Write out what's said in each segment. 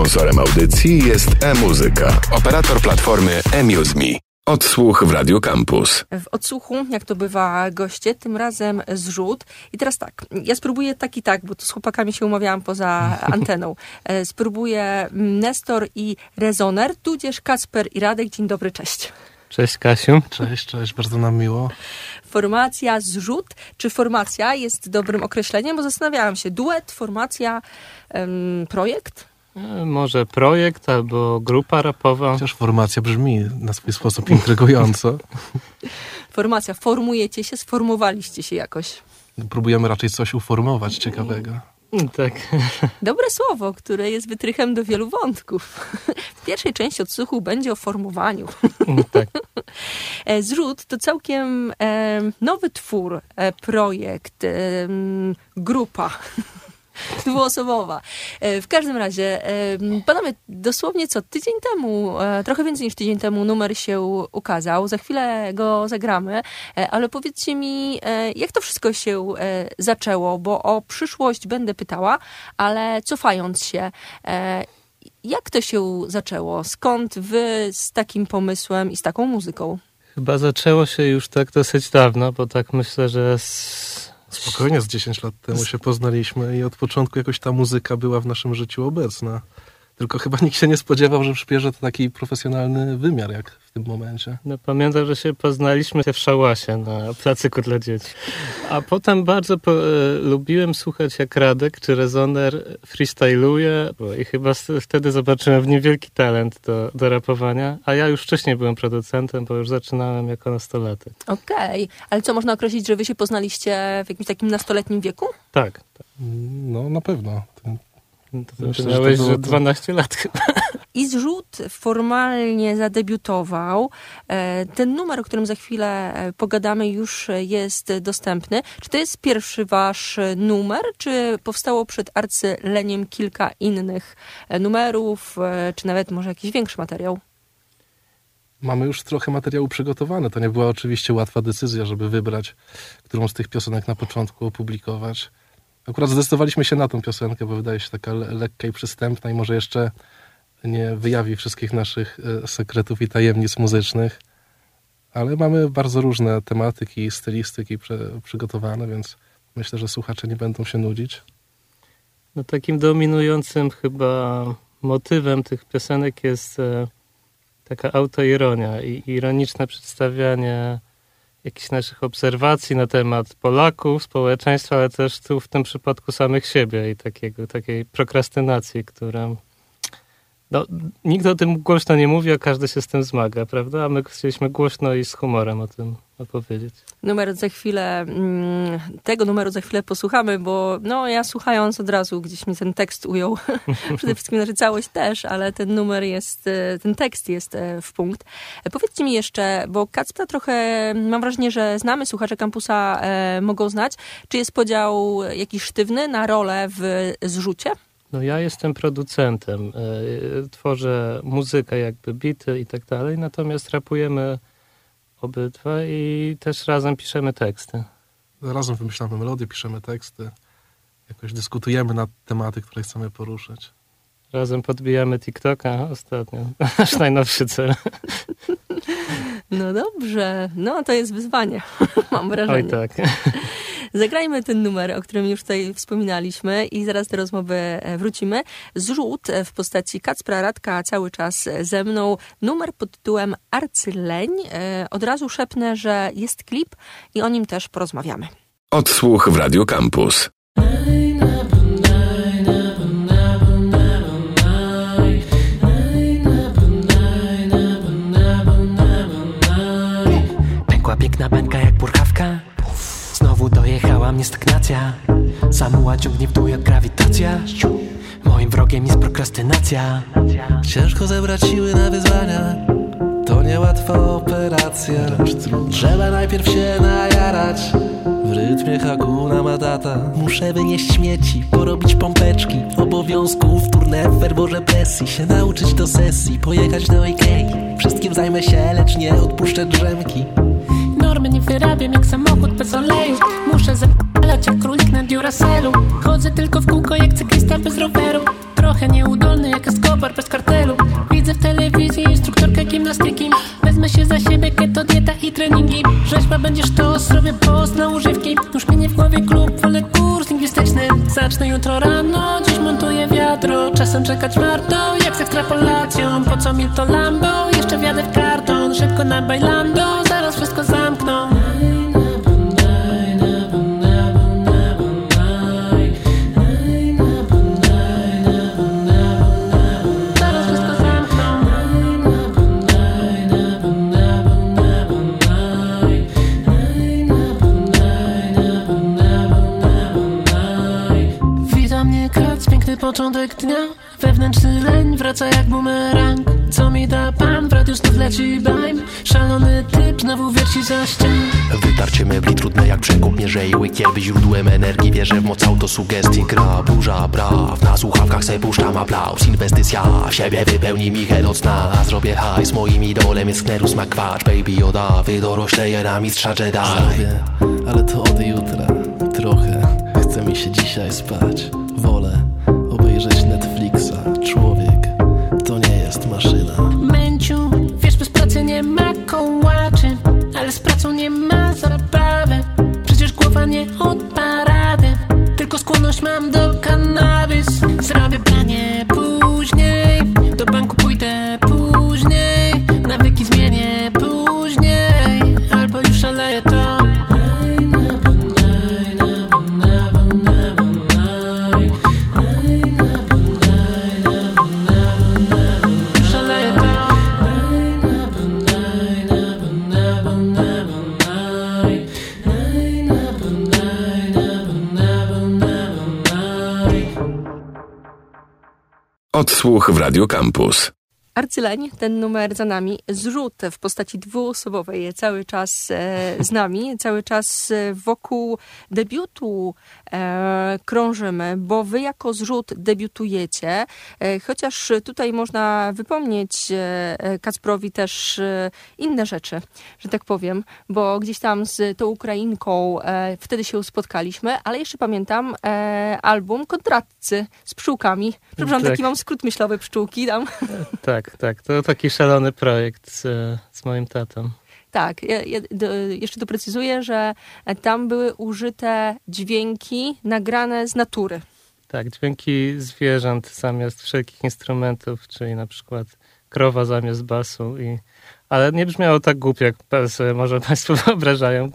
Sponsorem audycji jest e-muzyka, operator platformy e-muse. Odsłuch w Radio Kampus. W odsłuchu, jak to bywa, goście, tym razem zrzut. I teraz tak, ja spróbuję tak, bo to z chłopakami się umawiałam poza anteną. Spróbuję Nestor i Rezoner, tudzież Kasper i Radek. Dzień dobry, cześć. Cześć Kasiu. Cześć, bardzo nam miło. Formacja zrzut, czy formacja jest dobrym określeniem? Bo zastanawiałam się, duet, formacja, projekt? Może projekt albo grupa rapowa. Chociaż formacja brzmi na swój sposób intrygująco. Formacja, formujecie się, sformowaliście się jakoś. Próbujemy raczej coś uformować ciekawego. Tak. Dobre słowo, które jest wytrychem do wielu wątków. W pierwszej części odsłuchu będzie o formowaniu. Tak. Zrzut to całkiem nowy twór, projekt, grupa dwuosobowa. W każdym razie, panowie, dosłownie co tydzień temu, trochę więcej niż tydzień temu numer się ukazał. Za chwilę go zagramy, ale powiedzcie mi, jak to wszystko się zaczęło, bo o przyszłość będę pytała, ale cofając się, jak to się zaczęło? Skąd wy z takim pomysłem i z taką muzyką? Chyba zaczęło się już tak dosyć dawno, bo tak myślę, że spokojnie z 10 lat temu się poznaliśmy i od początku jakoś ta muzyka była w naszym życiu obecna. Tylko chyba nikt się nie spodziewał, że przybierze to taki profesjonalny wymiar jak w tym momencie. No pamiętam, że się poznaliśmy w Szałasie na placyku dla dzieci. A potem bardzo lubiłem słuchać, jak Radek czy Rezoner freestyluje i chyba wtedy zobaczyłem w nim wielki talent do rapowania. A ja już wcześniej byłem producentem, bo już zaczynałem jako nastolatek. Okej, ale co można określić, że wy się poznaliście w jakimś takim nastoletnim wieku? Tak. No na pewno. To miałeś, że 12 lat chyba. I zrzut formalnie zadebiutował. Ten numer, o którym za chwilę pogadamy, już jest dostępny. Czy to jest pierwszy wasz numer, czy powstało przed Arcyleniem kilka innych numerów, czy nawet może jakiś większy materiał? Mamy już trochę materiału przygotowane. To nie była oczywiście łatwa decyzja, żeby wybrać, którą z tych piosenek na początku opublikować. Akurat zdecydowaliśmy się na tą piosenkę, bo wydaje się taka lekka i przystępna i może jeszcze nie wyjawi wszystkich naszych sekretów i tajemnic muzycznych. Ale mamy bardzo różne tematyki, stylistyki przygotowane, więc myślę, że słuchacze nie będą się nudzić. No takim dominującym chyba motywem tych piosenek jest taka autoironia i ironiczne przedstawianie jakichś naszych obserwacji na temat Polaków, społeczeństwa, ale też tu w tym przypadku samych siebie i takiej prokrastynacji, która... No, nikt o tym głośno nie mówi, a każdy się z tym zmaga, prawda? A my chcieliśmy głośno i z humorem o tym opowiedzieć. Tego numeru za chwilę posłuchamy, bo ja słuchając od razu gdzieś mi ten tekst ujął. Przede wszystkim całość też, ale ten tekst jest w punkt. Powiedzcie mi jeszcze, bo Kacpra trochę, mam wrażenie, że znamy, słuchacze Kampusa mogą znać. Czy jest podział jakiś sztywny na rolę w zrzucie? No ja jestem producentem, tworzę muzykę, jakby bity i tak dalej, natomiast rapujemy obydwa i też razem piszemy teksty. Razem wymyślamy melodie, piszemy teksty, jakoś dyskutujemy na tematy, które chcemy poruszyć. Razem podbijamy TikToka ostatnio, nasz najnowszy cel. No dobrze, to jest wyzwanie, mam wrażenie. Oj tak. Zagrajmy ten numer, o którym już tutaj wspominaliśmy i zaraz do rozmowy wrócimy. Zrzut w postaci Kacpra, Radka cały czas ze mną. Numer pod tytułem Arcyleń. Od razu szepnę, że jest klip i o nim też porozmawiamy. Odsłuch w Radio Kampus. Pękła piękna bańka jak burchawka. Znowu dojechała mnie stagnacja. Samuła ciągnie w dół jak grawitacja. Moim wrogiem jest prokrastynacja. Ciężko zebrać siły na wyzwania, to niełatwa operacja. Trzeba najpierw się najarać w rytmie hakuna matata. Muszę wynieść śmieci, porobić pompeczki, obowiązków, turnę w ferworze presji. Się nauczyć do sesji, pojechać do Ikei. Wszystkim zajmę się, lecz nie odpuszczę drzemki. Normy nie wyrabiam jak samochód bez oleju. Muszę zapalać jak królik na diuracelu. Chodzę tylko w kółko jak cyklista bez roweru. Trochę nieudolny jak eskoba. towar bez kartelu. Widzę w telewizji instruktorkę gimnastyki. Wezmę się za siebie, keto, dieta i treningi. Rzeźba, będziesz to, zrobię post na używki. Już mnie nie w głowie klub, wolę kurs lingwistyczny. Zacznę jutro rano, dziś montuję wiadro. Czasem czekać warto, jak z ekstrapolacją. Po co mi to lambo, jeszcze wjadę w karton. Szybko na bajlando, zaraz wszystko zamkną. Początek dnia, wewnętrzny leń wraca jak bumerang. Co mi da pan, w radiu znów leci bajm. Szalony typ znowu wierci za ścian. Wytarcie mebli trudne jak przekup, mierzę i łikier, by źródłem energii. Wierzę w moc autosugestii, gra burza braw. Na słuchawkach se puszczam aplauz, inwestycja w siebie wypełni michelocna. A zrobię hajs, moim idolem jest knerus ma kwacz, Baby Yoda, wydorośleje na mistrza Jedi. Zrobię, ale to od jutra, trochę. Chce mi się dzisiaj spać, wolę obejrzeć Netflixa, człowiek to nie jest maszyna. Męciu, wiesz, bez pracy nie ma kołaczy, ale z pracą nie ma zabawy. Przecież głowa nie od parady, tylko skłonność mam do kanabis. Zrobię planie później, do banku pójdę później, nawyki zmienię później, albo już szaleję to. Odsłuch w Radio Kampus. Arcyleń, ten numer za nami. Zrzut w postaci dwuosobowej cały czas z nami. Cały czas wokół debiutu krążymy, bo wy jako Zrzut debiutujecie. Chociaż tutaj można wypomnieć Kacprowi też inne rzeczy, że tak powiem, bo gdzieś tam z tą Ukrainką wtedy się spotkaliśmy, ale jeszcze pamiętam album Kontratcy z pszczółkami. Przepraszam, tak. Taki mam skrót myślowy, pszczółki tam. Tak, tak. To taki szalony projekt z moim tatą. Tak, jeszcze doprecyzuję, że tam były użyte dźwięki nagrane z natury. Tak, dźwięki zwierząt zamiast wszelkich instrumentów, czyli na przykład krowa zamiast basu. Ale nie brzmiało tak głupio, jak może państwo wyobrażają.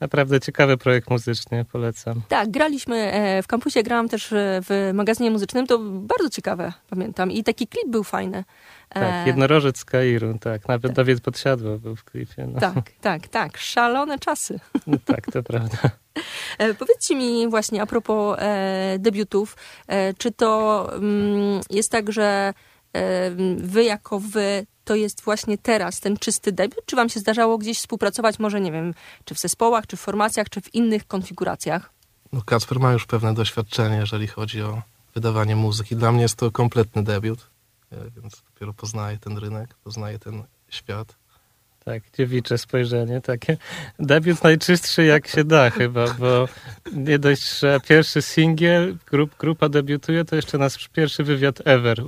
Naprawdę ciekawy projekt muzycznie, polecam. Tak, graliśmy w kampusie, grałam też w magazynie muzycznym, to bardzo ciekawe, pamiętam. I taki klip był fajny. Tak, jednorożec z Kairu, tak. Nawet tak. Dawid Podsiadło był w klipie. No. Tak, tak, tak. Szalone czasy. No, tak, to prawda. Powiedzcie mi właśnie a propos debiutów, czy to jest tak, że wy jako wy to jest właśnie teraz ten czysty debiut? Czy wam się zdarzało gdzieś współpracować? Może, nie wiem, czy w zespołach, czy w formacjach, czy w innych konfiguracjach? No, Kasper ma już pewne doświadczenie, jeżeli chodzi o wydawanie muzyki. Dla mnie jest to kompletny debiut, więc dopiero poznaję ten rynek, poznaję ten świat. Tak, dziewicze spojrzenie takie. Debiut najczystszy jak się da chyba, bo nie dość, że pierwszy singiel, grupa debiutuje, to jeszcze nasz pierwszy wywiad ever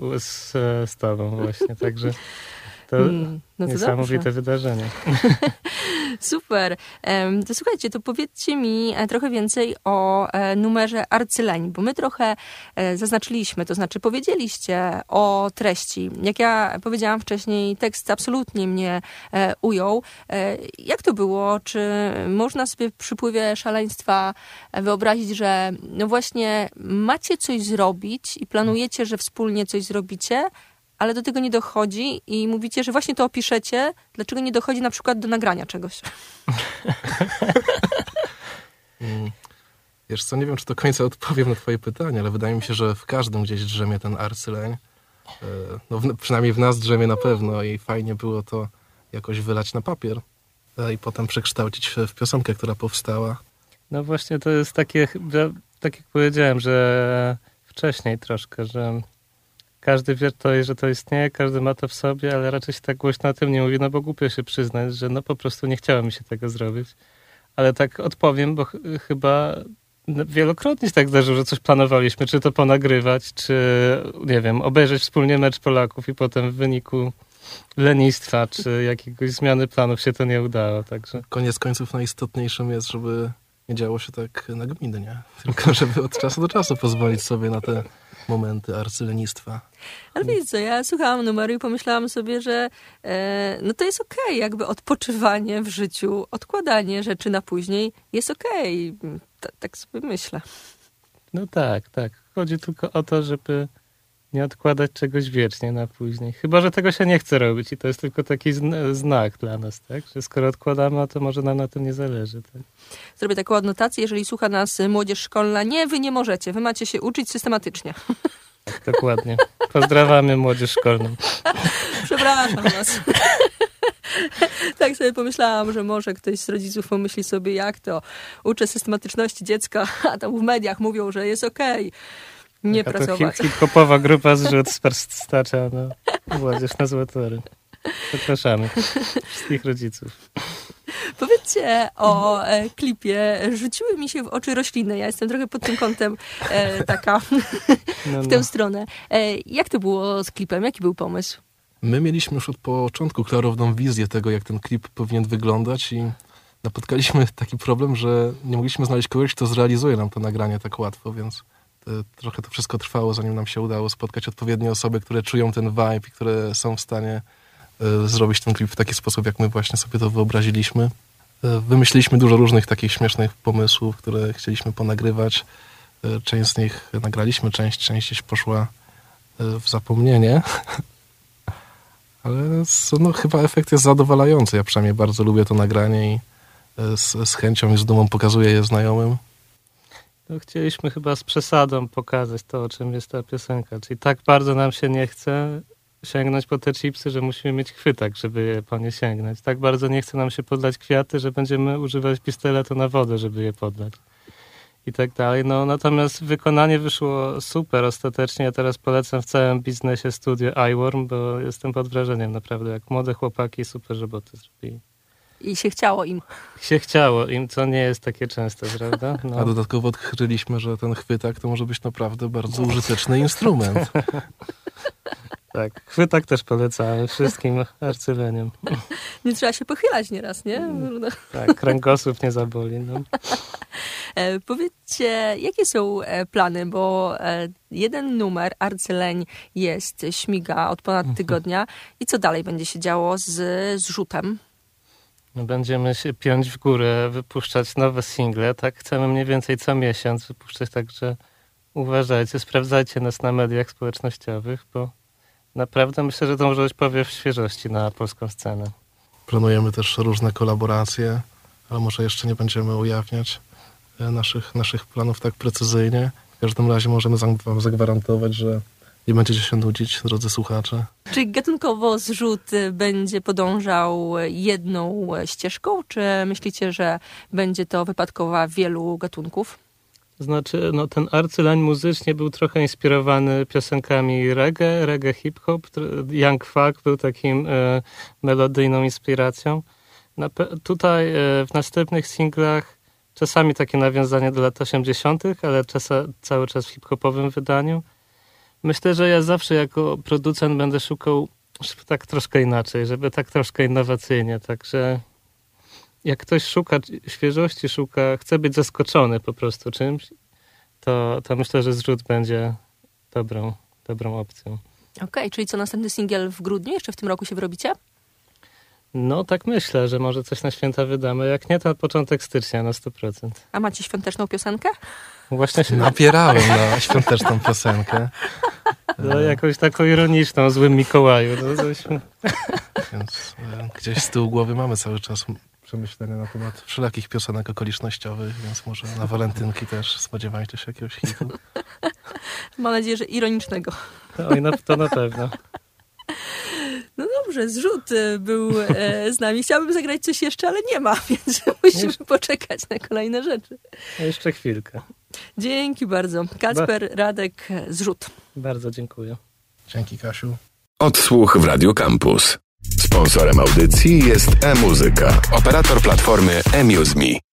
z tobą właśnie, także to, no to niesamowite dobrze. Wydarzenie. Super. To słuchajcie, to powiedzcie mi trochę więcej o numerze Arcyleń, bo my trochę zaznaczyliśmy, to znaczy powiedzieliście o treści. Jak ja powiedziałam wcześniej, tekst absolutnie mnie ujął. Jak to było? Czy można sobie w przypływie szaleństwa wyobrazić, że no właśnie macie coś zrobić i planujecie, że wspólnie coś zrobicie, ale do tego nie dochodzi i mówicie, że właśnie to opiszecie, dlaczego nie dochodzi na przykład do nagrania czegoś. Wiesz co, nie wiem, czy do końca odpowiem na twoje pytanie, ale wydaje mi się, że w każdym gdzieś drzemie ten arcyleń. No, przynajmniej w nas drzemie na pewno i fajnie było to jakoś wylać na papier i potem przekształcić w piosenkę, która powstała. No właśnie to jest takie, tak jak powiedziałem, że wcześniej troszkę, że każdy wie, że to istnieje, każdy ma to w sobie, ale raczej się tak głośno o tym nie mówi, no bo głupio się przyznać, że no po prostu nie chciało mi się tego zrobić. Ale tak odpowiem, bo chyba wielokrotnie się tak zdarzyło, że coś planowaliśmy, czy to ponagrywać, czy nie wiem, obejrzeć wspólnie mecz Polaków i potem w wyniku lenistwa, czy jakiegoś zmiany planów się to nie udało. Także. Koniec końców najistotniejszym jest, żeby nie działo się tak nagminnie, tylko żeby od czasu do czasu pozwolić sobie na te momenty arcylenistwa. Ale wiecie co, ja słuchałam numeru i pomyślałam sobie, że no to jest okej, jakby odpoczywanie w życiu, odkładanie rzeczy na później jest okej. Tak sobie myślę. No tak. Chodzi tylko o to, żeby nie odkładać czegoś wiecznie na później. Chyba że tego się nie chce robić i to jest tylko taki znak dla nas, tak? Że skoro odkładamy, to może nam na tym nie zależy. Tak? Zrobię taką adnotację, jeżeli słucha nas młodzież szkolna. Nie, wy nie możecie. Wy macie się uczyć systematycznie. Tak, dokładnie. Pozdrawiamy młodzież szkolną. Przepraszam nas. Tak sobie pomyślałam, że może ktoś z rodziców pomyśli sobie, jak to uczę systematyczności dziecka, a tam w mediach mówią, że jest okej. Nie taka pracować. To hip-hopowa grupa Zrzut starcza na młodzież na złotory. Zapraszamy wszystkich rodziców. Powiedzcie o klipie. Rzuciły mi się w oczy rośliny. Ja jestem trochę pod tym kątem taka w tę stronę. Jak to było z klipem? Jaki był pomysł? My mieliśmy już od początku klarowną wizję tego, jak ten klip powinien wyglądać i napotkaliśmy taki problem, że nie mogliśmy znaleźć kogoś, kto zrealizuje nam to nagranie tak łatwo, więc trochę to wszystko trwało, zanim nam się udało spotkać odpowiednie osoby, które czują ten vibe i które są w stanie zrobić ten klip w taki sposób, jak my właśnie sobie to wyobraziliśmy. Wymyśliliśmy dużo różnych takich śmiesznych pomysłów, które chcieliśmy ponagrywać. Część z nich nagraliśmy, część gdzieś poszła w zapomnienie. Ale chyba efekt jest zadowalający. Ja przynajmniej bardzo lubię to nagranie i z chęcią i z dumą pokazuję je znajomym. No, chcieliśmy chyba z przesadą pokazać to, o czym jest ta piosenka. Czyli tak bardzo nam się nie chce sięgnąć po te chipsy, że musimy mieć chwytak, żeby je po nie sięgnąć. Tak bardzo nie chce nam się podlać kwiaty, że będziemy używać pistoletu na wodę, żeby je podlać. I tak dalej. No, natomiast wykonanie wyszło super ostatecznie. Ja teraz polecam w całym biznesie studio iWorm, bo jestem pod wrażeniem naprawdę. Jak młode chłopaki super roboty zrobili. I się chciało im. Co nie jest takie częste, prawda? No. A dodatkowo odkryliśmy, że ten chwytak to może być naprawdę bardzo użyteczny instrument. Tak, chwytak też polecamy wszystkim arcyleniom. Nie trzeba się pochylać nieraz, nie? No. Tak, kręgosłup nie zaboli. No. Powiedzcie, jakie są plany, bo jeden numer, Arcyleń, śmiga od ponad tygodnia. I co dalej będzie się działo z Zrzutem? Będziemy się piąć w górę, wypuszczać nowe single, tak? Chcemy mniej więcej co miesiąc wypuszczać, także uważajcie, sprawdzajcie nas na mediach społecznościowych, bo naprawdę myślę, że to może być powiew świeżości na polską scenę. Planujemy też różne kolaboracje, ale może jeszcze nie będziemy ujawniać naszych planów tak precyzyjnie. W każdym razie możemy wam zagwarantować, że nie będziecie się nudzić, drodzy słuchacze. Czy gatunkowo Zrzut będzie podążał jedną ścieżką, czy myślicie, że będzie to wypadkowa wielu gatunków? Znaczy, no ten Arcyleń muzycznie był trochę inspirowany piosenkami reggae hip-hop. Young Fuck był takim melodyjną inspiracją. Tutaj w następnych singlach czasami takie nawiązanie do lat 80., ale cały czas w hip-hopowym wydaniu. Myślę, że ja zawsze jako producent będę szukał tak troszkę inaczej, żeby tak troszkę innowacyjnie. Także jak ktoś szuka świeżości, chce być zaskoczony po prostu czymś, to myślę, że Zrzut będzie dobrą opcją. Okej, czyli co, następny singiel w grudniu? Jeszcze w tym roku się wyrobicie? No tak myślę, że może coś na święta wydamy. Jak nie, to początek stycznia na 100%. A macie świąteczną piosenkę? Właśnie się napierałem na świąteczną piosenkę. No, jakąś taką ironiczną o złym Mikołaju. No, więc gdzieś z tyłu głowy mamy cały czas przemyślenia na temat wszelakich piosenek okolicznościowych, więc może na walentynki też spodziewajcie się jakiegoś hitu. Mam nadzieję, że ironicznego. Oj, to na pewno. No dobrze, Zrzut był z nami. Chciałabym zagrać coś jeszcze, ale nie ma, więc musimy poczekać na kolejne rzeczy. Jeszcze chwilkę. Dzięki bardzo. Kasper, Radek, Zrzut. Bardzo dziękuję. Dzięki, Kasiu. Odsłuch w Radio Kampus. Sponsorem audycji jest e-muzyka, operator platformy e-muse.